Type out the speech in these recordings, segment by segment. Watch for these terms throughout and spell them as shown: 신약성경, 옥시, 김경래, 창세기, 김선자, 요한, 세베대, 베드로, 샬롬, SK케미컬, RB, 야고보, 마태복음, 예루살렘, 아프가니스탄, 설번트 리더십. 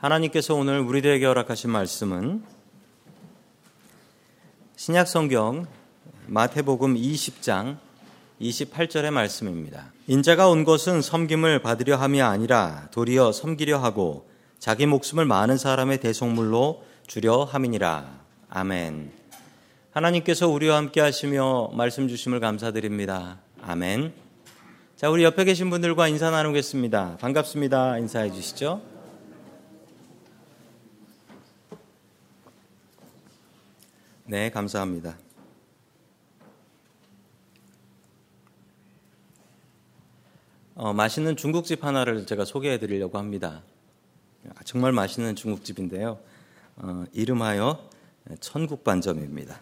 하나님께서 오늘 우리들에게 허락하신 말씀은 신약성경 마태복음 20장 28절의 말씀입니다. 인자가 온 것은 섬김을 받으려 함이 아니라 도리어 섬기려 하고 자기 목숨을 많은 사람의 대속물로 주려 함이니라. 아멘. 하나님께서 우리와 함께 하시며 말씀 주심을 감사드립니다. 아멘. 자, 우리 옆에 계신 분들과 인사 나누겠습니다. 반갑습니다. 인사해 주시죠. 네, 감사합니다. 맛있는 중국집 하나를 제가 소개해 드리려고 합니다. 정말 맛있는 중국집인데요. 이름하여 천국반점입니다.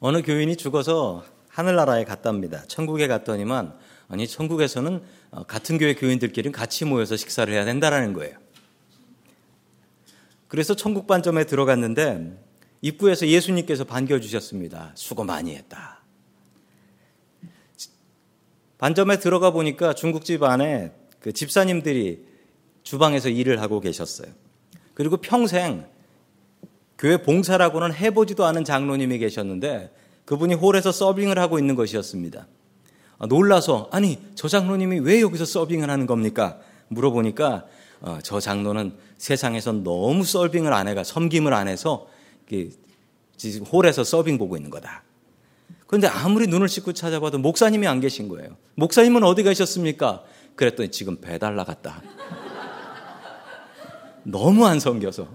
어느 교인이 죽어서 하늘나라에 갔답니다. 천국에 갔더니만, 아니, 천국에서는 같은 교회 교인들끼리 같이 모여서 식사를 해야 된다라는 거예요. 그래서 천국반점에 들어갔는데 입구에서 예수님께서 반겨주셨습니다. 수고 많이 했다. 반점에 들어가 보니까 중국집 안에 그 집사님들이 주방에서 일을 하고 계셨어요. 그리고 평생 교회 봉사라고는 해보지도 않은 장로님이 계셨는데 그분이 홀에서 서빙을 하고 있는 것이었습니다. 놀라서, 아니, 저 장로님이 왜 여기서 서빙을 하는 겁니까? 물어보니까 저 장로는 세상에선 너무 섬김을 안 해서 지금 홀에서 서빙 보고 있는 거다. 그런데 아무리 눈을 씻고 찾아봐도 목사님이 안 계신 거예요. 목사님은 어디 가셨습니까? 그랬더니 지금 배달 나갔다. 너무 안 섬겨서.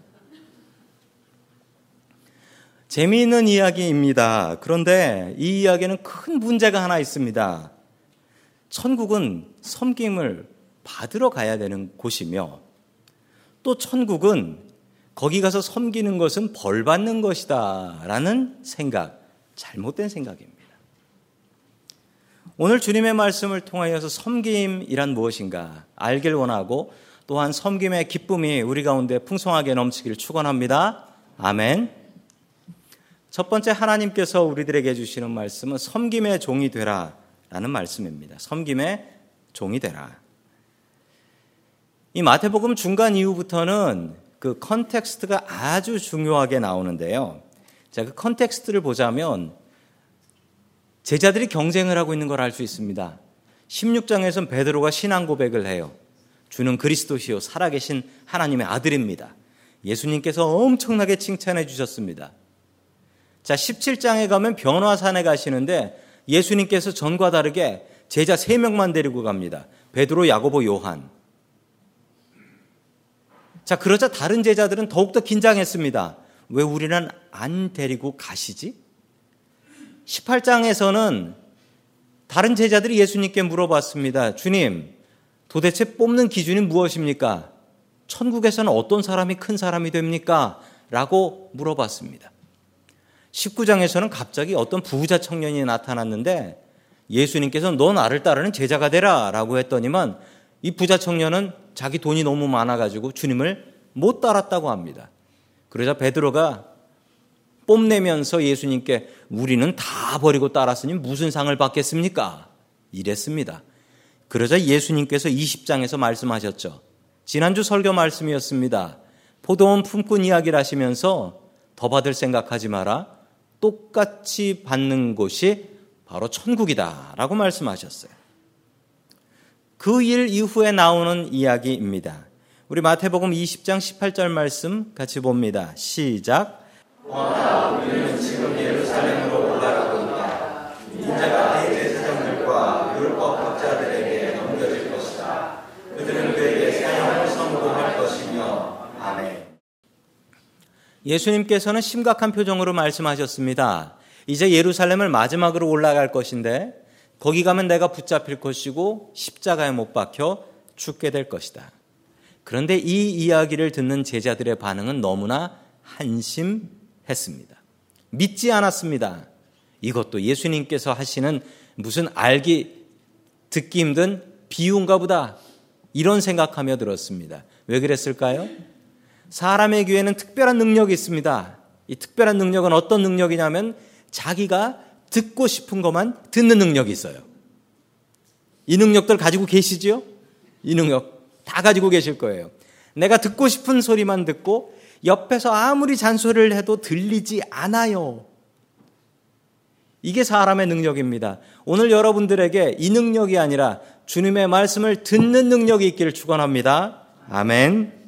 재미있는 이야기입니다. 그런데 이 이야기에는 큰 문제가 하나 있습니다. 천국은 섬김을 받으러 가야 되는 곳이며 또 천국은 거기 가서 섬기는 것은 벌 받는 것이다 라는 생각, 잘못된 생각입니다. 오늘 주님의 말씀을 통하여서 섬김이란 무엇인가 알길 원하고 또한 섬김의 기쁨이 우리 가운데 풍성하게 넘치기를 축원합니다. 아멘. 첫 번째, 하나님께서 우리들에게 주시는 말씀은 섬김의 종이 되라 라는 말씀입니다. 섬김의 종이 되라. 이 마태복음 중간 이후부터는 그 컨텍스트가 아주 중요하게 나오는데요. 자, 그 컨텍스트를 보자면 제자들이 경쟁을 하고 있는 걸 알 수 있습니다. 16장에서는 베드로가 신앙 고백을 해요. 주는 그리스도시요 살아계신 하나님의 아들입니다. 예수님께서 엄청나게 칭찬해 주셨습니다. 자, 17장에 가면 변화산에 가시는데 예수님께서 전과 다르게 제자 3명만 데리고 갑니다. 베드로, 야고보, 요한. 자, 그러자 다른 제자들은 더욱더 긴장했습니다. 왜 우리는 안 데리고 가시지? 18장에서는 다른 제자들이 예수님께 물어봤습니다. 주님, 도대체 뽑는 기준이 무엇입니까? 천국에서는 어떤 사람이 큰 사람이 됩니까? 라고 물어봤습니다. 19장에서는 갑자기 어떤 부자 청년이 나타났는데 예수님께서 너 나를 따르는 제자가 되라 라고 했더니만 이 부자 청년은 자기 돈이 너무 많아가지고 주님을 못 따랐다고 합니다. 그러자 베드로가 뽐내면서 예수님께 우리는 다 버리고 따랐으니 무슨 상을 받겠습니까? 이랬습니다. 그러자 예수님께서 20장에서 말씀하셨죠. 지난주 설교 말씀이었습니다. 포도원 품꾼 이야기를 하시면서 더 받을 생각하지 마라. 똑같이 받는 곳이 바로 천국이다 라고 말씀하셨어요. 그 일 이후에 나오는 이야기입니다. 우리 마태복음 20장 18절 말씀 같이 봅니다. 시작. 어머나, 우리는 지금 예루살렘으로 올라가고있다. 인자가 대제사장들과 율법학자들에게 넘겨질 것이다. 그들은 그에게 사형을 선고할 것이며. 아멘. 예수님께서는 심각한 표정으로 말씀하셨습니다. 이제 예루살렘을 마지막으로 올라갈 것인데 거기 가면 내가 붙잡힐 것이고 십자가에 못 박혀 죽게 될 것이다. 그런데 이 이야기를 듣는 제자들의 반응은 너무나 한심했습니다. 믿지 않았습니다. 이것도 예수님께서 하시는 무슨 알기 듣기 힘든 비유인가 보다 이런 생각하며 들었습니다. 왜 그랬을까요? 사람의 귀에는 특별한 능력이 있습니다. 이 특별한 능력은 어떤 능력이냐면 자기가 듣고 싶은 것만 듣는 능력이 있어요. 이 능력들 가지고 계시지요? 이 능력 다 가지고 계실 거예요. 내가 듣고 싶은 소리만 듣고 옆에서 아무리 잔소리를 해도 들리지 않아요. 이게 사람의 능력입니다. 오늘 여러분들에게 이 능력이 아니라 주님의 말씀을 듣는 능력이 있기를 축원합니다. 아멘.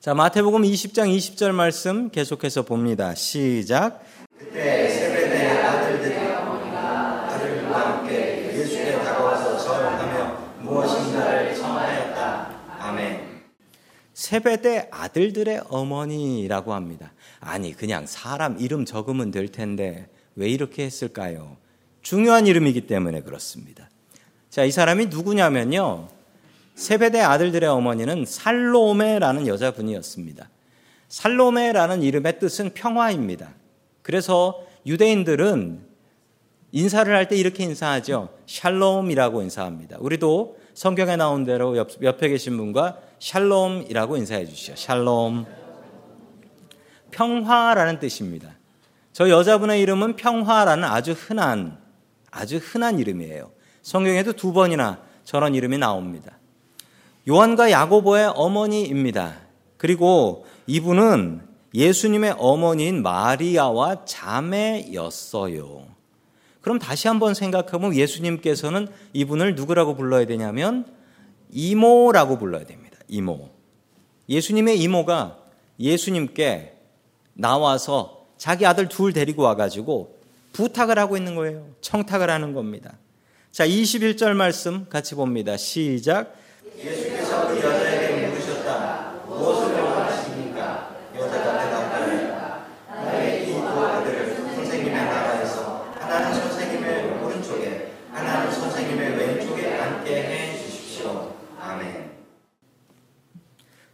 자, 마태복음 20장 20절 말씀 계속해서 봅니다. 시작. 그때 세베대 아들들이 아들과 함께 예수께 다가와서 저항하며 무엇인가를 청하였다. 아멘. 세베대 아들들의 어머니라고 합니다. 아니, 그냥 사람 이름 적으면 될 텐데 왜 이렇게 했을까요? 중요한 이름이기 때문에 그렇습니다. 자, 이 사람이 누구냐면요, 세베대 아들들의 어머니는 살로메라는 여자분이었습니다. 살로메라는 이름의 뜻은 평화입니다. 그래서 유대인들은 인사를 할 때 이렇게 인사하죠. 샬롬이라고 인사합니다. 우리도 성경에 나온 대로 옆에 계신 분과 샬롬이라고 인사해 주시죠. 샬롬. 평화라는 뜻입니다. 저 여자분의 이름은 평화라는 아주 흔한 이름이에요. 성경에도 2번이나 저런 이름이 나옵니다. 요한과 야고보의 어머니입니다. 그리고 이분은 예수님의 어머니인 마리아와 자매였어요. 그럼 다시 한번 생각하면 예수님께서는 이분을 누구라고 불러야 되냐면 이모라고 불러야 됩니다. 이모. 예수님의 이모가 예수님께 나와서 자기 아들 둘 데리고 와가지고 부탁을 하고 있는 거예요. 청탁을 하는 겁니다. 자, 21절 말씀 같이 봅니다. 시작. 예수께서 그 여자에게 물으셨다. 무엇을 원하십니까? 여자가 대답하였다. 나의 이 두 아들을 선생님의 나라에서 하나는 선생님의 오른쪽에 하나는 선생님의 왼쪽에 앉게 해 주십시오. 아멘.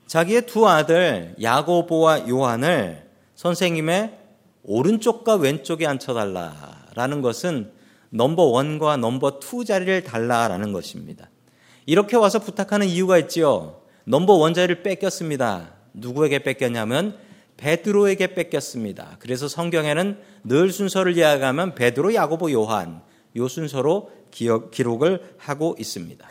자기의 두 아들 야고보와 요한을 선생님의 오른쪽과 왼쪽에 앉혀달라라는 것은 넘버 1과 넘버 2 자리를 달라라는 것입니다. 이렇게 와서 부탁하는 이유가 있지요. 넘버 1 자리를 뺏겼습니다. 누구에게 뺏겼냐면 베드로에게 뺏겼습니다. 그래서 성경에는 늘 순서를 이야기하면 베드로, 야고보, 요한 요 순서로 기록을 하고 있습니다.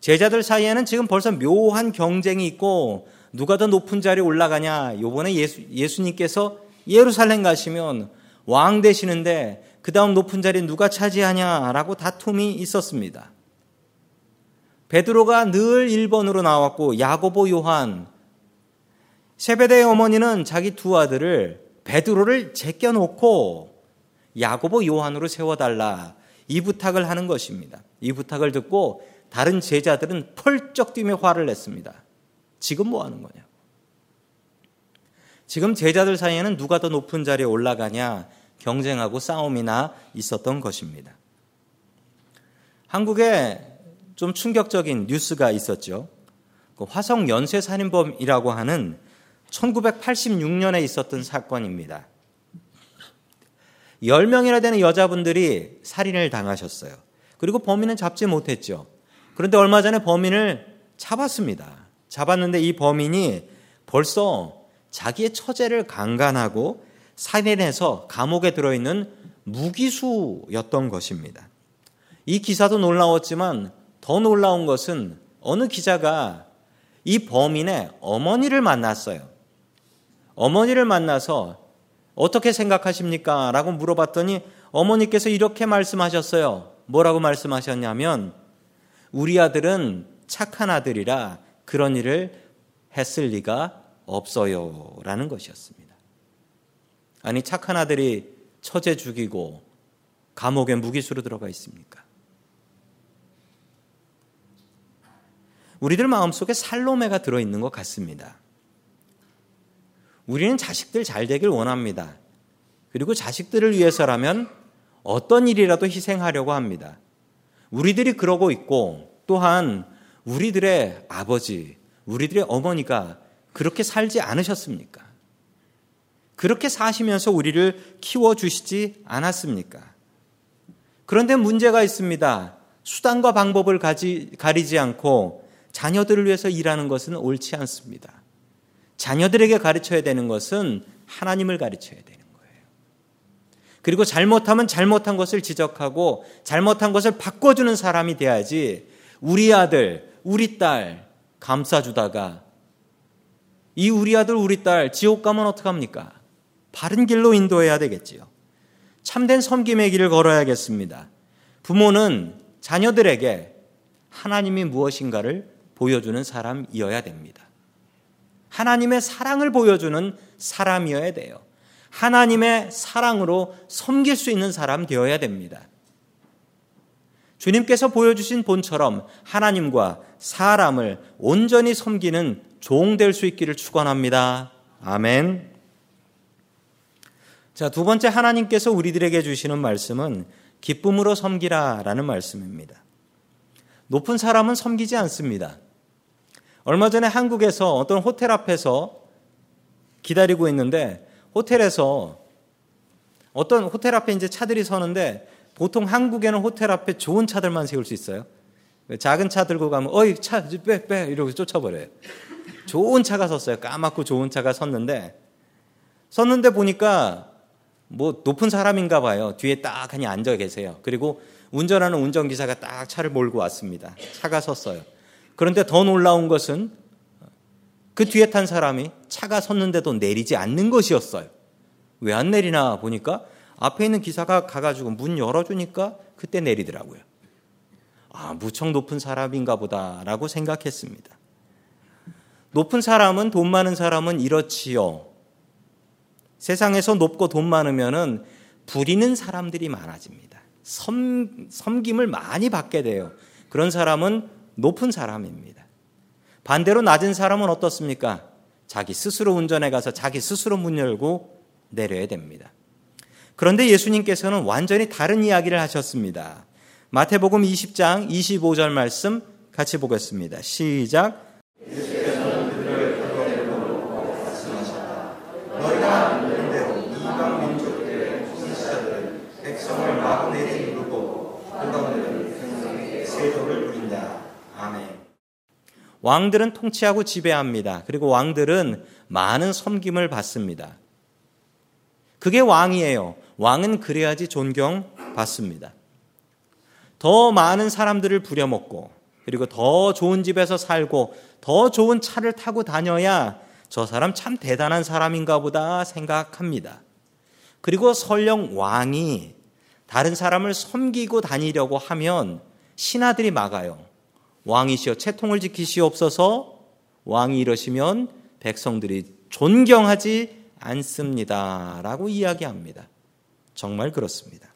제자들 사이에는 지금 벌써 묘한 경쟁이 있고 누가 더 높은 자리에 올라가냐. 요번에 예수님께서 예루살렘 가시면 왕 되시는데 그 다음 높은 자리 누가 차지하냐라고 다툼이 있었습니다. 베드로가 늘 1번으로 나왔고 야고보, 요한, 세베대의 어머니는 자기 두 아들을 베드로를 제껴놓고 야고보, 요한으로 세워달라 이 부탁을 하는 것입니다. 이 부탁을 듣고 다른 제자들은 펄쩍 뛰며 화를 냈습니다. 지금 뭐 하는 거냐? 지금 제자들 사이에는 누가 더 높은 자리에 올라가냐 경쟁하고 싸움이나 있었던 것입니다. 한국에 좀 충격적인 뉴스가 있었죠. 화성 연쇄살인범이라고 하는 1986년에 있었던 사건입니다. 10명이나 되는 여자분들이 살인을 당하셨어요. 그리고 범인은 잡지 못했죠. 그런데 얼마 전에 범인을 잡았습니다. 잡았는데 이 범인이 벌써 자기의 처제를 강간하고 살인해서 감옥에 들어있는 무기수였던 것입니다. 이 기사도 놀라웠지만 더 놀라운 것은 어느 기자가 이 범인의 어머니를 만났어요. 어머니를 만나서 어떻게 생각하십니까? 라고 물어봤더니 어머니께서 이렇게 말씀하셨어요. 뭐라고 말씀하셨냐면 우리 아들은 착한 아들이라 그런 일을 했을 리가 없어요. 라는 것이었습니다. 아니, 착한 아들이 처제 죽이고 감옥에 무기수로 들어가 있습니까? 우리들 마음속에 살로메가 들어있는 것 같습니다. 우리는 자식들 잘 되길 원합니다. 그리고 자식들을 위해서라면 어떤 일이라도 희생하려고 합니다. 우리들이 그러고 있고 또한 우리들의 아버지, 우리들의 어머니가 그렇게 살지 않으셨습니까? 그렇게 사시면서 우리를 키워주시지 않았습니까? 그런데 문제가 있습니다. 수단과 방법을 가리지 않고 자녀들을 위해서 일하는 것은 옳지 않습니다. 자녀들에게 가르쳐야 되는 것은 하나님을 가르쳐야 되는 거예요. 그리고 잘못하면 잘못한 것을 지적하고 잘못한 것을 바꿔주는 사람이 돼야지 우리 아들, 우리 딸 감싸주다가 이 우리 아들 우리 딸 지옥 가면 어떡합니까? 바른 길로 인도해야 되겠지요. 참된 섬김의 길을 걸어야겠습니다. 부모는 자녀들에게 하나님이 무엇인가를 보여주는 사람이어야 됩니다. 하나님의 사랑을 보여주는 사람이어야 돼요. 하나님의 사랑으로 섬길 수 있는 사람 되어야 됩니다. 주님께서 보여주신 본처럼 하나님과 사람을 온전히 섬기는 종 될 수 있기를 축원합니다. 아멘. 자, 두 번째 하나님께서 우리들에게 주시는 말씀은 기쁨으로 섬기라라는 말씀입니다. 높은 사람은 섬기지 않습니다. 얼마 전에 한국에서 어떤 호텔 앞에서 기다리고 있는데 호텔에서 어떤 호텔 앞에 이제 차들이 서는데 보통 한국에는 호텔 앞에 좋은 차들만 세울 수 있어요. 작은 차 들고 가면 어이 차 빼 이러고 쫓아버려요. 좋은 차가 섰어요. 까맣고 좋은 차가 섰는데 보니까 뭐 높은 사람인가 봐요. 뒤에 딱 그냥 앉아 계세요. 그리고 운전하는 운전기사가 딱 차를 몰고 왔습니다. 차가 섰어요. 그런데 더 놀라운 것은 그 뒤에 탄 사람이 차가 섰는데도 내리지 않는 것이었어요. 왜 안 내리나 보니까 앞에 있는 기사가 가가지고 문 열어주니까 그때 내리더라고요. 아, 무척 높은 사람인가 보다라고 생각했습니다. 높은 사람은 돈 많은 사람은 이렇지요. 세상에서 높고 돈 많으면은 부리는 사람들이 많아집니다. 섬김을 많이 받게 돼요. 그런 사람은 높은 사람입니다. 반대로 낮은 사람은 어떻습니까? 자기 스스로 운전해 가서 자기 스스로 문 열고 내려야 됩니다. 그런데 예수님께서는 완전히 다른 이야기를 하셨습니다. 마태복음 20장 25절 말씀 같이 보겠습니다. 시작. 왕들은 통치하고 지배합니다. 그리고 왕들은 많은 섬김을 받습니다. 그게 왕이에요. 왕은 그래야지 존경받습니다. 더 많은 사람들을 부려먹고 그리고 더 좋은 집에서 살고 더 좋은 차를 타고 다녀야 저 사람 참 대단한 사람인가 보다 생각합니다. 그리고 설령 왕이 다른 사람을 섬기고 다니려고 하면 신하들이 막아요. 왕이시여 채통을 지키시옵소서. 왕이 이러시면 백성들이 존경하지 않습니다 라고 이야기합니다. 정말 그렇습니다.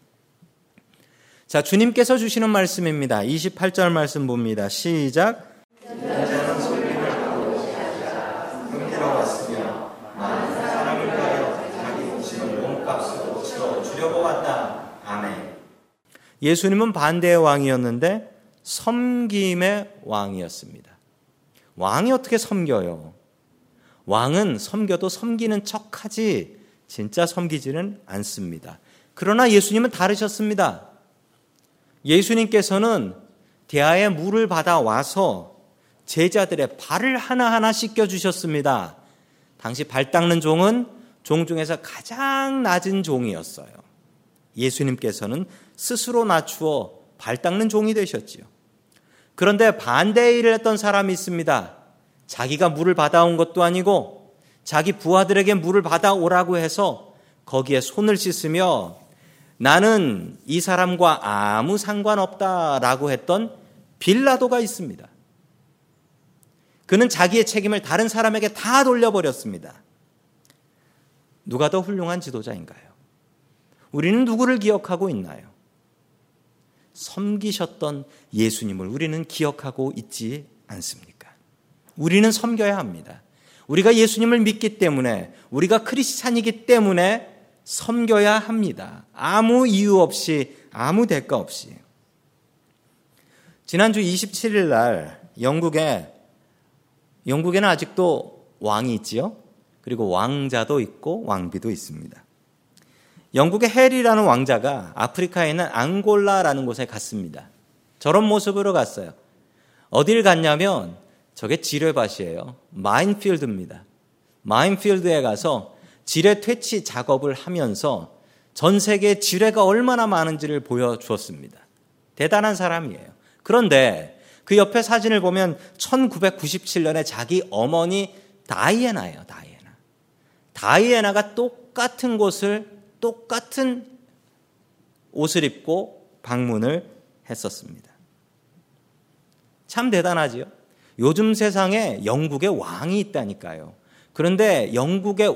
자, 주님께서 주시는 말씀입니다. 28절 말씀 봅니다. 시작. 예수님은 반대의 왕이었는데 섬김의 왕이었습니다. 왕이 어떻게 섬겨요? 왕은 섬겨도 섬기는 척하지 진짜 섬기지는 않습니다. 그러나 예수님은 다르셨습니다. 예수님께서는 대야에 물을 받아와서 제자들의 발을 하나하나 씻겨주셨습니다. 당시 발 닦는 종은 종 중에서 가장 낮은 종이었어요. 예수님께서는 스스로 낮추어 발 닦는 종이 되셨지요. 그런데 반대의 일을 했던 사람이 있습니다. 자기가 물을 받아온 것도 아니고 자기 부하들에게 물을 받아오라고 해서 거기에 손을 씻으며 나는 이 사람과 아무 상관없다라고 했던 빌라도가 있습니다. 그는 자기의 책임을 다른 사람에게 다 돌려버렸습니다. 누가 더 훌륭한 지도자인가요? 우리는 누구를 기억하고 있나요? 섬기셨던 예수님을 우리는 기억하고 있지 않습니까? 우리는 섬겨야 합니다. 우리가 예수님을 믿기 때문에, 우리가 크리스찬이기 때문에 섬겨야 합니다. 아무 이유 없이, 아무 대가 없이. 지난주 27일 날 영국에는 아직도 왕이 있지요? 그리고 왕자도 있고 왕비도 있습니다. 영국의 해리라는 왕자가 아프리카에 있는 앙골라라는 곳에 갔습니다. 저런 모습으로 갔어요. 어딜 갔냐면 저게 지뢰밭이에요. 마인필드입니다. 마인필드에 가서 지뢰 퇴치 작업을 하면서 전 세계에 지뢰가 얼마나 많은지를 보여주었습니다. 대단한 사람이에요. 그런데 그 옆에 사진을 보면 1997년에 자기 어머니 다이애나예요. 다이애나가 똑같은 곳을 똑같은 옷을 입고 방문을 했었습니다. 참 대단하지요. 요즘 세상에 영국의 왕이 있다니까요. 그런데 영국의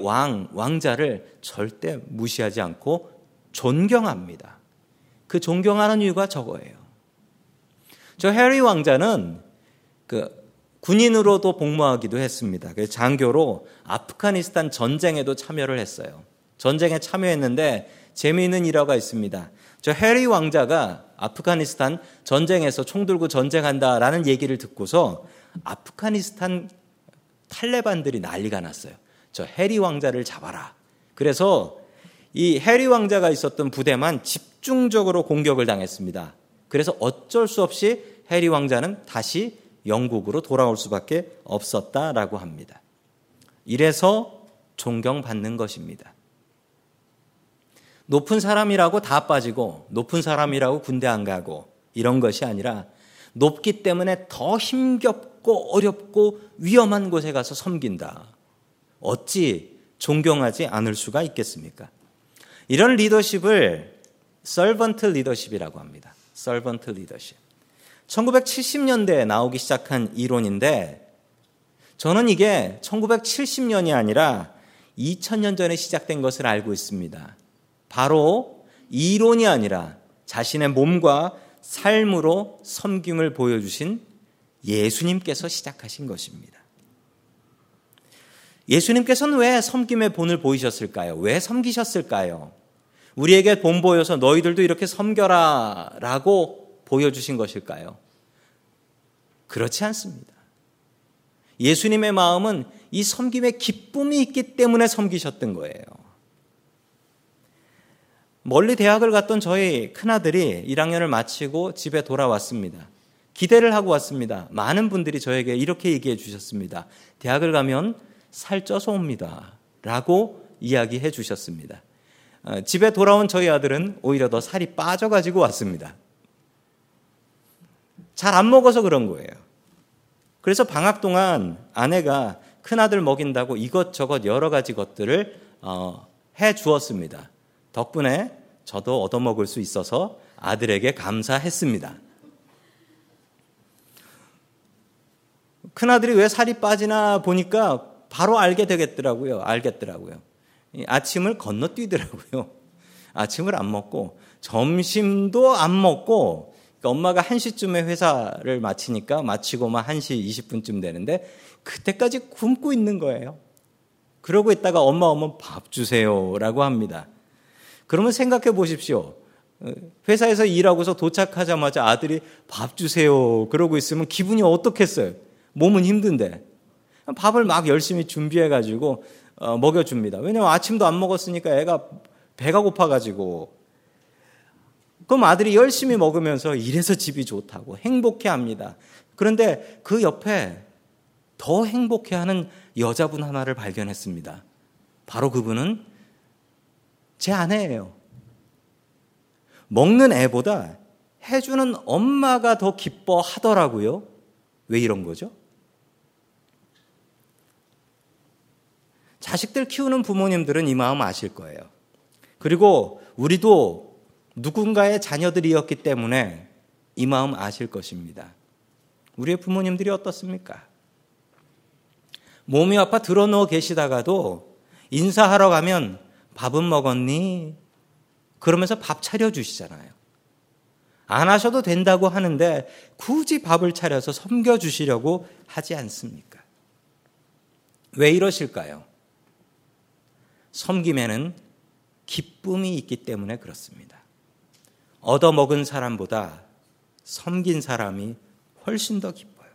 왕자를 절대 무시하지 않고 존경합니다. 그 존경하는 이유가 저거예요. 저 해리 왕자는 군인으로도 복무하기도 했습니다. 그래서 장교로 아프가니스탄 전쟁에도 참여를 했어요. 전쟁에 참여했는데 재미있는 일화가 있습니다. 저 해리 왕자가 아프가니스탄 전쟁에서 총 들고 전쟁한다라는 얘기를 듣고서 아프가니스탄 탈레반들이 난리가 났어요. 저 해리 왕자를 잡아라. 그래서 이 해리 왕자가 있었던 부대만 집중적으로 공격을 당했습니다. 그래서 어쩔 수 없이 해리 왕자는 다시 영국으로 돌아올 수밖에 없었다라고 합니다. 이래서 존경받는 것입니다. 높은 사람이라고 다 빠지고 높은 사람이라고 군대 안 가고 이런 것이 아니라 높기 때문에 더 힘겹고 어렵고 위험한 곳에 가서 섬긴다. 어찌 존경하지 않을 수가 있겠습니까? 이런 리더십을 설번트 리더십이라고 합니다. 설번트 리더십. 1970년대에 나오기 시작한 이론인데 저는 이게 1970년이 아니라 2000년 전에 시작된 것을 알고 있습니다. 바로 이론이 아니라 자신의 몸과 삶으로 섬김을 보여주신 예수님께서 시작하신 것입니다. 예수님께서는 왜 섬김의 본을 보이셨을까요? 왜 섬기셨을까요? 우리에게 본 보여서 너희들도 이렇게 섬겨라 라고 보여주신 것일까요? 그렇지 않습니다. 예수님의 마음은 이 섬김의 기쁨이 있기 때문에 섬기셨던 거예요. 멀리 대학을 갔던 저희 큰아들이 1학년을 마치고 집에 돌아왔습니다. 기대를 하고 왔습니다. 많은 분들이 저에게 이렇게 얘기해 주셨습니다. 대학을 가면 살쪄서 옵니다. 라고 이야기해 주셨습니다. 집에 돌아온 저희 아들은 오히려 더 살이 빠져가지고 왔습니다. 잘 안 먹어서 그런 거예요. 그래서 방학 동안 아내가 큰아들 먹인다고 이것저것 여러 가지 것들을 해 주었습니다. 덕분에 저도 얻어먹을 수 있어서 아들에게 감사했습니다. 큰아들이 왜 살이 빠지나 보니까 바로 알겠더라고요. 아침을 건너뛰더라고요. 아침을 안 먹고 점심도 안 먹고 그러니까 엄마가 1시쯤에 회사를 마치고만 1시 20분쯤 되는데 그때까지 굶고 있는 거예요. 그러고 있다가 엄마 오면 밥 주세요라고 합니다. 그러면 생각해 보십시오. 회사에서 일하고서 도착하자마자 아들이 밥 주세요 그러고 있으면 기분이 어떻겠어요? 몸은 힘든데. 밥을 막 열심히 준비해가지고 먹여줍니다. 왜냐하면 아침도 안 먹었으니까 애가 배가 고파가지고. 그럼 아들이 열심히 먹으면서 이래서 집이 좋다고 행복해합니다. 그런데 그 옆에 더 행복해하는 여자분 하나를 발견했습니다. 바로 그분은 제 아내예요. 먹는 애보다 해주는 엄마가 더 기뻐하더라고요. 왜 이런 거죠? 자식들 키우는 부모님들은 이 마음 아실 거예요. 그리고 우리도 누군가의 자녀들이었기 때문에 이 마음 아실 것입니다. 우리의 부모님들이 어떻습니까? 몸이 아파 드러누워 계시다가도 인사하러 가면 밥은 먹었니? 그러면서 밥 차려주시잖아요. 안 하셔도 된다고 하는데 굳이 밥을 차려서 섬겨주시려고 하지 않습니까? 왜 이러실까요? 섬김에는 기쁨이 있기 때문에 그렇습니다. 얻어먹은 사람보다 섬긴 사람이 훨씬 더 기뻐요.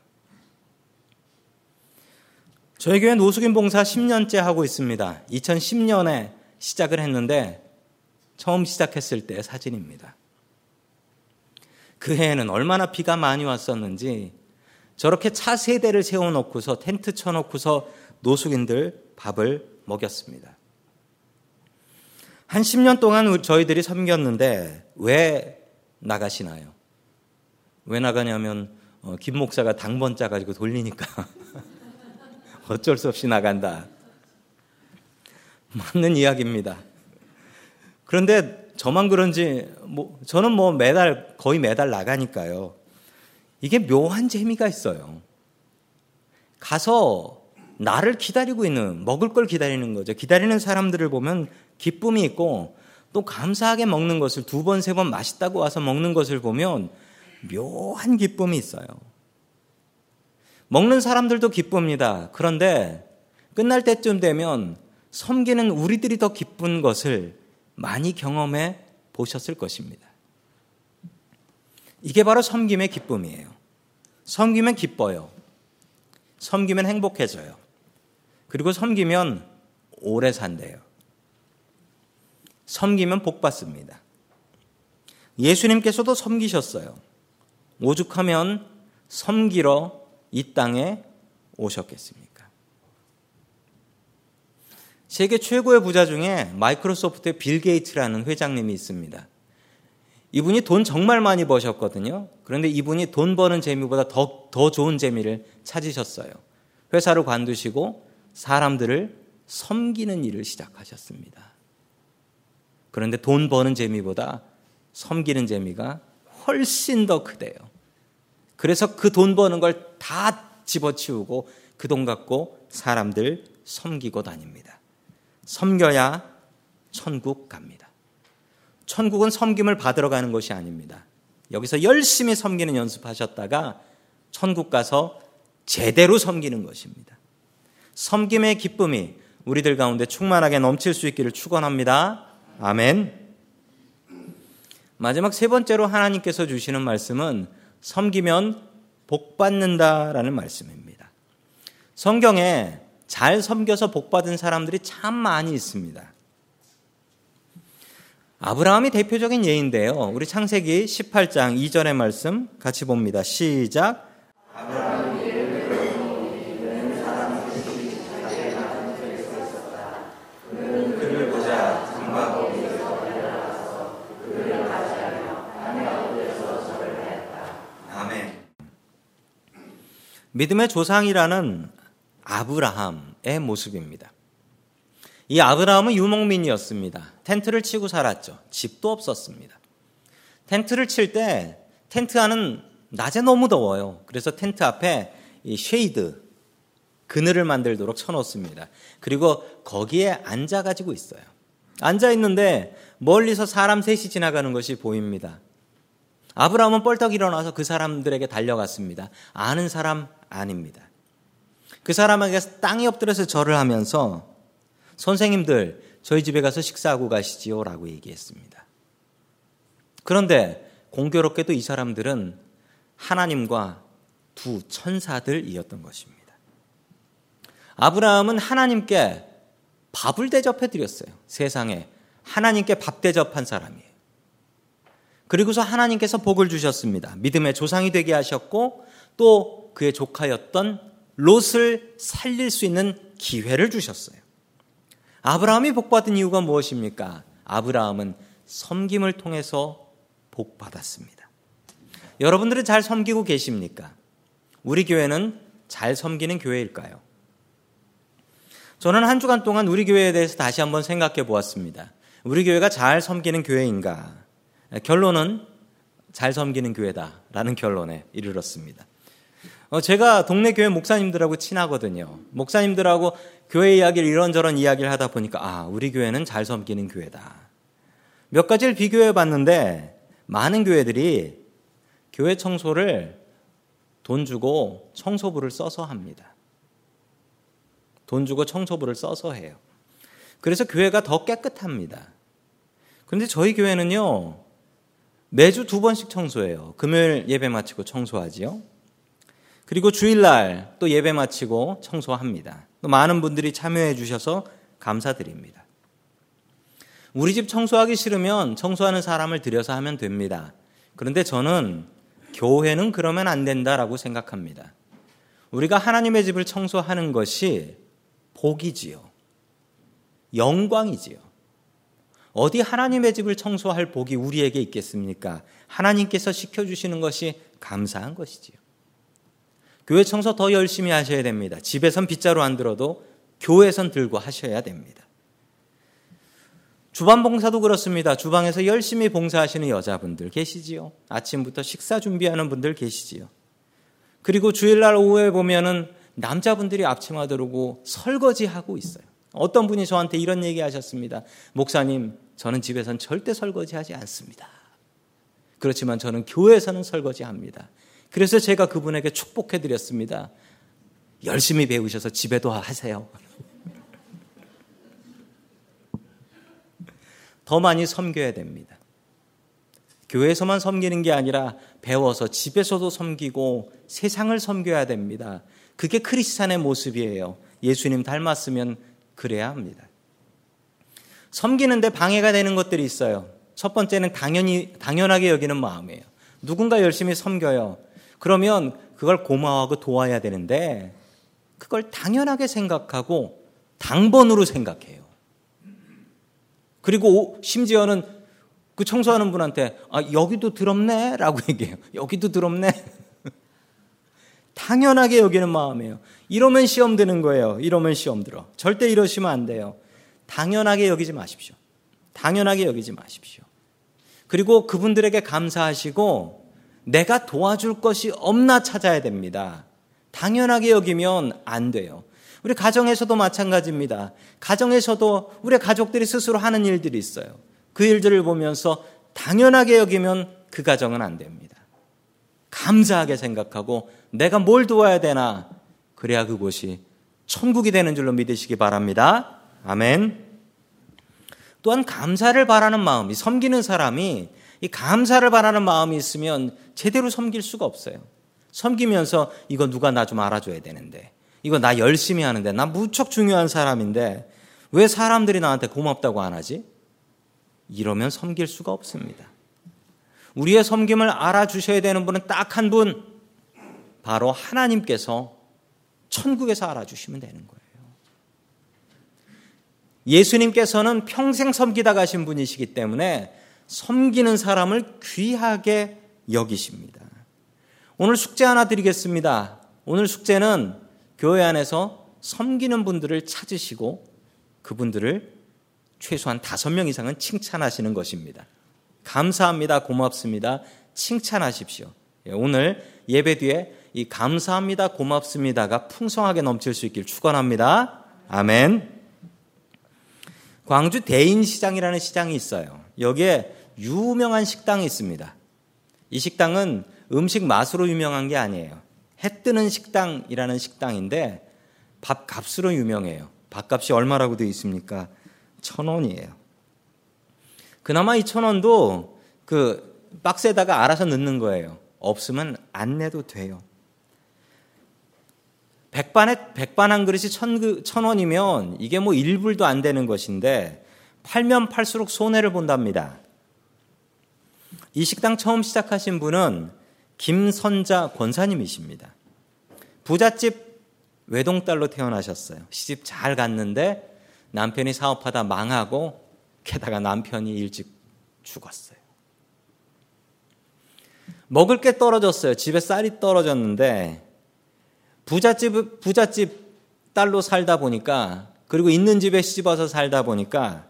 저희 교회 노숙인 봉사 10년째 하고 있습니다. 2010년에 시작을 했는데 처음 시작했을 때 사진입니다. 그 해에는 얼마나 비가 많이 왔었는지 저렇게 차 3대를 세워놓고서 텐트 쳐놓고서 노숙인들 밥을 먹였습니다. 한 10년 동안 저희들이 섬겼는데 왜 나가시나요? 왜 나가냐면 김 목사가 당번 짜가지고 돌리니까 어쩔 수 없이 나간다. 맞는 이야기입니다. 그런데 저만 그런지 저는 매달 거의 매달 나가니까요. 이게 묘한 재미가 있어요. 가서 나를 기다리고 있는, 먹을 걸 기다리는 거죠. 기다리는 사람들을 보면 기쁨이 있고 또 감사하게 먹는 것을 두 번, 세 번 맛있다고 와서 먹는 것을 보면 묘한 기쁨이 있어요. 먹는 사람들도 기쁩니다. 그런데 끝날 때쯤 되면 섬기는 우리들이 더 기쁜 것을 많이 경험해 보셨을 것입니다. 이게 바로 섬김의 기쁨이에요. 섬기면 기뻐요. 섬기면 행복해져요. 그리고 섬기면 오래 산대요. 섬기면 복 받습니다. 예수님께서도 섬기셨어요. 오죽하면 섬기러 이 땅에 오셨겠습니까? 세계 최고의 부자 중에 마이크로소프트의 빌 게이츠라는 회장님이 있습니다. 이분이 돈 정말 많이 버셨거든요. 그런데 이분이 돈 버는 재미보다 더 좋은 재미를 찾으셨어요. 회사를 관두시고 사람들을 섬기는 일을 시작하셨습니다. 그런데 돈 버는 재미보다 섬기는 재미가 훨씬 더 크대요. 그래서 그 돈 버는 걸 다 집어치우고 그 돈 갖고 사람들 섬기고 다닙니다. 섬겨야 천국 갑니다. 천국은 섬김을 받으러 가는 것이 아닙니다. 여기서 열심히 섬기는 연습하셨다가 천국 가서 제대로 섬기는 것입니다. 섬김의 기쁨이 우리들 가운데 충만하게 넘칠 수 있기를 축원합니다. 아멘. 마지막 세 번째로 하나님께서 주시는 말씀은 섬기면 복받는다라는 말씀입니다. 성경에 잘 섬겨서 복받은 사람들이 참 많이 있습니다. 아브라함이 대표적인 예인데요. 우리 창세기 18장 2절의 말씀 같이 봅니다. 시작. 아브라함이 믿는 사람 뜻이 자기의 나는 데에서 있었다. 그는 그를 보자 장막 어디에서 내려와서 그를 맞이하며 남의 어디에서 절을 했다. 아멘. 믿음의 조상이라는 아브라함의 모습입니다. 이 아브라함은 유목민이었습니다. 텐트를 치고 살았죠. 집도 없었습니다. 텐트를 칠 때 텐트 안은 낮에 너무 더워요. 그래서 텐트 앞에 이 쉐이드, 그늘을 만들도록 쳐놓습니다. 그리고 거기에 앉아가지고 있어요. 앉아있는데 멀리서 사람 셋이 지나가는 것이 보입니다. 아브라함은 뻘떡 일어나서 그 사람들에게 달려갔습니다. 아는 사람 아닙니다. 그 사람에게 땅에 엎드려서 절을 하면서 선생님들, 저희 집에 가서 식사하고 가시지요 라고 얘기했습니다. 그런데 공교롭게도 이 사람들은 하나님과 두 천사들이었던 것입니다. 아브라함은 하나님께 밥을 대접해드렸어요. 세상에 하나님께 밥 대접한 사람이에요. 그리고서 하나님께서 복을 주셨습니다. 믿음의 조상이 되게 하셨고 또 그의 조카였던 롯을 살릴 수 있는 기회를 주셨어요. 아브라함이 복받은 이유가 무엇입니까? 아브라함은 섬김을 통해서 복받았습니다. 여러분들은 잘 섬기고 계십니까? 우리 교회는 잘 섬기는 교회일까요? 저는 한 주간 동안 우리 교회에 대해서 다시 한번 생각해 보았습니다. 우리 교회가 잘 섬기는 교회인가? 결론은 잘 섬기는 교회다라는 결론에 이르렀습니다. 제가 동네 교회 목사님들하고 친하거든요. 목사님들하고 교회 이야기를 이런저런 이야기를 하다 보니까 우리 교회는 잘 섬기는 교회다. 몇 가지를 비교해 봤는데 많은 교회들이 교회 청소를 돈 주고 청소부를 써서 합니다. 돈 주고 청소부를 써서 해요. 그래서 교회가 더 깨끗합니다. 그런데 저희 교회는요. 매주 2번씩 청소해요. 금요일 예배 마치고 청소하지요. 그리고 주일날 또 예배 마치고 청소합니다. 또 많은 분들이 참여해 주셔서 감사드립니다. 우리 집 청소하기 싫으면 청소하는 사람을 들여서 하면 됩니다. 그런데 저는 교회는 그러면 안 된다라고 생각합니다. 우리가 하나님의 집을 청소하는 것이 복이지요. 영광이지요. 어디 하나님의 집을 청소할 복이 우리에게 있겠습니까? 하나님께서 시켜주시는 것이 감사한 것이지요. 교회 청소 더 열심히 하셔야 됩니다. 집에선 빗자루 안 들어도 교회선 들고 하셔야 됩니다. 주방 봉사도 그렇습니다. 주방에서 열심히 봉사하시는 여자분들 계시지요. 아침부터 식사 준비하는 분들 계시지요. 그리고 주일날 오후에 보면은 남자분들이 앞치마 두르고 설거지하고 있어요. 어떤 분이 저한테 이런 얘기 하셨습니다. 목사님, 저는 집에서는 절대 설거지하지 않습니다. 그렇지만 저는 교회에서는 설거지합니다. 그래서 제가 그분에게 축복해드렸습니다. 열심히 배우셔서 집에도 하세요. 더 많이 섬겨야 됩니다. 교회에서만 섬기는 게 아니라 배워서 집에서도 섬기고 세상을 섬겨야 됩니다. 그게 크리스찬의 모습이에요. 예수님 닮았으면 그래야 합니다. 섬기는데 방해가 되는 것들이 있어요. 첫 번째는 당연하게 여기는 마음이에요. 누군가 열심히 섬겨요. 그러면 그걸 고마워하고 도와야 되는데 그걸 당연하게 생각하고 당번으로 생각해요. 그리고 심지어는 그 청소하는 분한테 아, 여기도 더럽네 라고 얘기해요. 여기도 더럽네. 당연하게 여기는 마음이에요. 이러면 시험 드는 거예요. 이러면 시험 들어. 절대 이러시면 안 돼요. 당연하게 여기지 마십시오. 당연하게 여기지 마십시오. 그리고 그분들에게 감사하시고 내가 도와줄 것이 없나 찾아야 됩니다. 당연하게 여기면 안 돼요. 우리 가정에서도 마찬가지입니다. 가정에서도 우리 가족들이 스스로 하는 일들이 있어요. 그 일들을 보면서 당연하게 여기면 그 가정은 안 됩니다. 감사하게 생각하고 내가 뭘 도와야 되나, 그래야 그곳이 천국이 되는 줄로 믿으시기 바랍니다. 아멘. 또한 감사를 바라는 마음이, 섬기는 사람이 이 감사를 바라는 마음이 있으면 제대로 섬길 수가 없어요. 섬기면서 이거 누가 나 좀 알아줘야 되는데, 이거 나 열심히 하는데, 나 무척 중요한 사람인데 왜 사람들이 나한테 고맙다고 안 하지? 이러면 섬길 수가 없습니다. 우리의 섬김을 알아주셔야 되는 분은 딱 한 분, 바로 하나님께서 천국에서 알아주시면 되는 거예요. 예수님께서는 평생 섬기다 가신 분이시기 때문에 섬기는 사람을 귀하게 여기십니다. 오늘 숙제 하나 드리겠습니다. 오늘 숙제는 교회 안에서 섬기는 분들을 찾으시고 그분들을 최소한 5명 이상은 칭찬하시는 것입니다. 감사합니다, 고맙습니다, 칭찬하십시오. 오늘 예배 뒤에 이 감사합니다, 고맙습니다가 풍성하게 넘칠 수 있길 축원합니다. 아멘. 광주 대인시장이라는 시장이 있어요. 여기에 유명한 식당이 있습니다. 이 식당은 음식 맛으로 유명한 게 아니에요. 해 뜨는 식당이라는 식당인데 밥값으로 유명해요. 밥값이 얼마라고 되어 있습니까? 1,000원이에요. 그나마 이 1,000원도 그 박스에다가 알아서 넣는 거예요. 없으면 안 내도 돼요. 백반 한 그릇이 1,000원이면 이게 뭐 1불도 안 되는 것인데 팔면 팔수록 손해를 본답니다. 이 식당 처음 시작하신 분은 김선자 권사님이십니다. 부잣집 외동딸로 태어나셨어요. 시집 잘 갔는데 남편이 사업하다 망하고 게다가 남편이 일찍 죽었어요. 먹을 게 떨어졌어요. 집에 쌀이 떨어졌는데 부잣집 딸로 살다 보니까, 그리고 있는 집에 시집와서 살다 보니까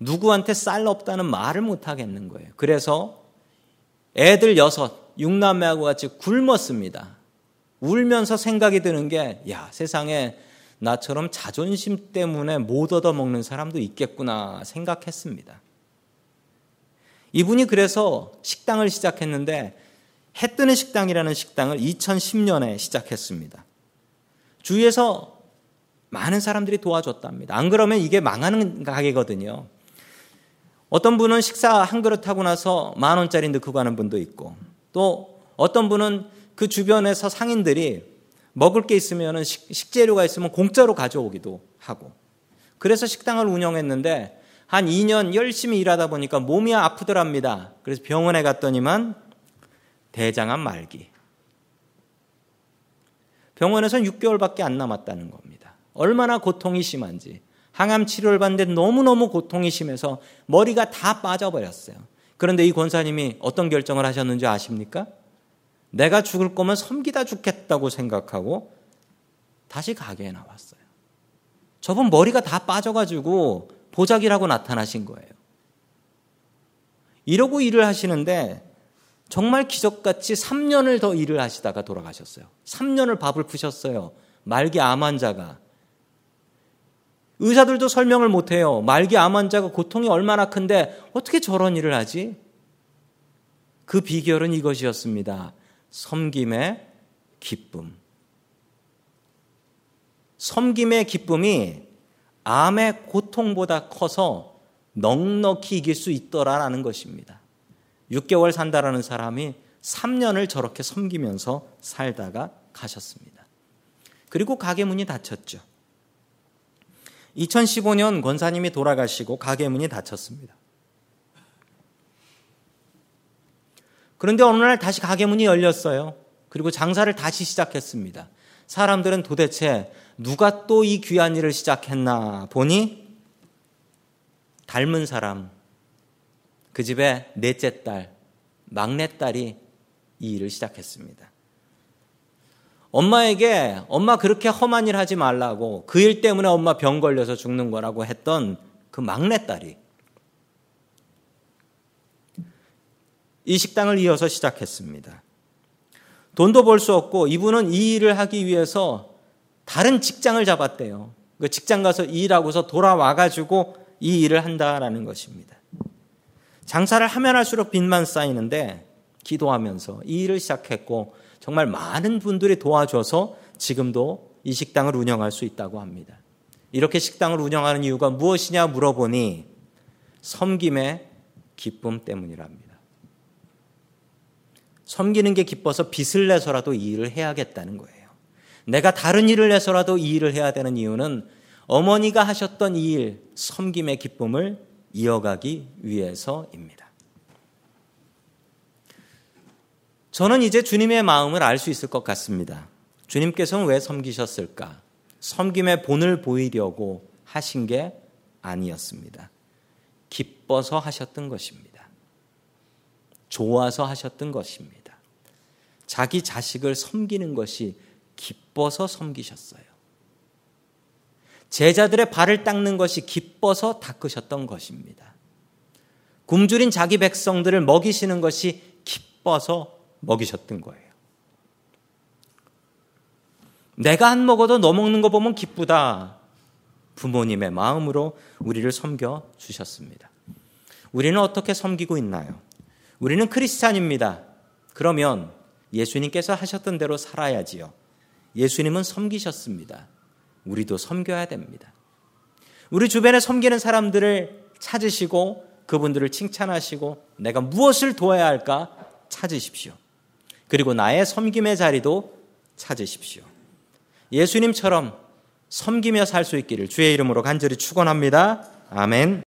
누구한테 쌀 없다는 말을 못 하겠는 거예요. 그래서 애들 6남매하고 같이 굶었습니다. 울면서 생각이 드는 게, 야, 세상에 나처럼 자존심 때문에 못 얻어먹는 사람도 있겠구나 생각했습니다. 이분이 그래서 식당을 시작했는데 해뜨는 식당이라는 식당을 2010년에 시작했습니다. 주위에서 많은 사람들이 도와줬답니다. 안 그러면 이게 망하는 가게거든요. 어떤 분은 식사 한 그릇 하고 나서 10,000원짜리 넣고 가는 분도 있고, 또 어떤 분은 그 주변에서 상인들이 먹을 게 있으면, 식재료가 있으면 공짜로 가져오기도 하고, 그래서 식당을 운영했는데 한 2년 열심히 일하다 보니까 몸이 아프더랍니다. 그래서 병원에 갔더니만 대장암 말기. 병원에서는 6개월밖에 안 남았다는 겁니다. 얼마나 고통이 심한지. 항암 치료를 받는데 너무너무 고통이 심해서 머리가 다 빠져버렸어요. 그런데 이 권사님이 어떤 결정을 하셨는지 아십니까? 내가 죽을 거면 섬기다 죽겠다고 생각하고 다시 가게에 나왔어요. 저분 머리가 다 빠져가지고 보자기라고 나타나신 거예요. 이러고 일을 하시는데 정말 기적같이 3년을 더 일을 하시다가 돌아가셨어요. 3년을 밥을 푸셨어요. 말기 암 환자가. 의사들도 설명을 못해요. 말기 암 환자가 고통이 얼마나 큰데 어떻게 저런 일을 하지? 그 비결은 이것이었습니다. 섬김의 기쁨. 섬김의 기쁨이 암의 고통보다 커서 넉넉히 이길 수 있더라라는 것입니다. 6개월 산다라는 사람이 3년을 저렇게 섬기면서 살다가 가셨습니다. 그리고 가게 문이 닫혔죠. 2015년 권사님이 돌아가시고 가게 문이 닫혔습니다. 그런데 어느 날 다시 가게 문이 열렸어요. 그리고 장사를 다시 시작했습니다. 사람들은 도대체 누가 또 이 귀한 일을 시작했나 보니 닮은 사람, 그 집의 넷째 딸, 막내딸이 이 일을 시작했습니다. 엄마에게 엄마 그렇게 험한 일 하지 말라고, 그 일 때문에 엄마 병 걸려서 죽는 거라고 했던 그 막내딸이 이 식당을 이어서 시작했습니다. 돈도 벌 수 없고 이분은 이 일을 하기 위해서 다른 직장을 잡았대요. 그 직장 가서 일하고서 돌아와가지고 이 일을 한다라는 것입니다. 장사를 하면 할수록 빚만 쌓이는데 기도하면서 이 일을 시작했고 정말 많은 분들이 도와줘서 지금도 이 식당을 운영할 수 있다고 합니다. 이렇게 식당을 운영하는 이유가 무엇이냐 물어보니 섬김의 기쁨 때문이랍니다. 섬기는 게 기뻐서 빚을 내서라도 이 일을 해야겠다는 거예요. 내가 다른 일을 내서라도 이 일을 해야 되는 이유는 어머니가 하셨던 이 일, 섬김의 기쁨을 이어가기 위해서입니다. 저는 이제 주님의 마음을 알 수 있을 것 같습니다. 주님께서는 왜 섬기셨을까? 섬김의 본을 보이려고 하신 게 아니었습니다. 기뻐서 하셨던 것입니다. 좋아서 하셨던 것입니다. 자기 자식을 섬기는 것이 기뻐서 섬기셨어요. 제자들의 발을 닦는 것이 기뻐서 닦으셨던 것입니다. 굶주린 자기 백성들을 먹이시는 것이 기뻐서 먹이셨던 거예요. 내가 안 먹어도 너 먹는 거 보면 기쁘다. 부모님의 마음으로 우리를 섬겨 주셨습니다. 우리는 어떻게 섬기고 있나요? 우리는 크리스찬입니다. 그러면 예수님께서 하셨던 대로 살아야지요. 예수님은 섬기셨습니다. 우리도 섬겨야 됩니다. 우리 주변에 섬기는 사람들을 찾으시고 그분들을 칭찬하시고 내가 무엇을 도와야 할까 찾으십시오. 그리고 나의 섬김의 자리도 찾으십시오. 예수님처럼 섬기며 살 수 있기를 주의 이름으로 간절히 축원합니다. 아멘.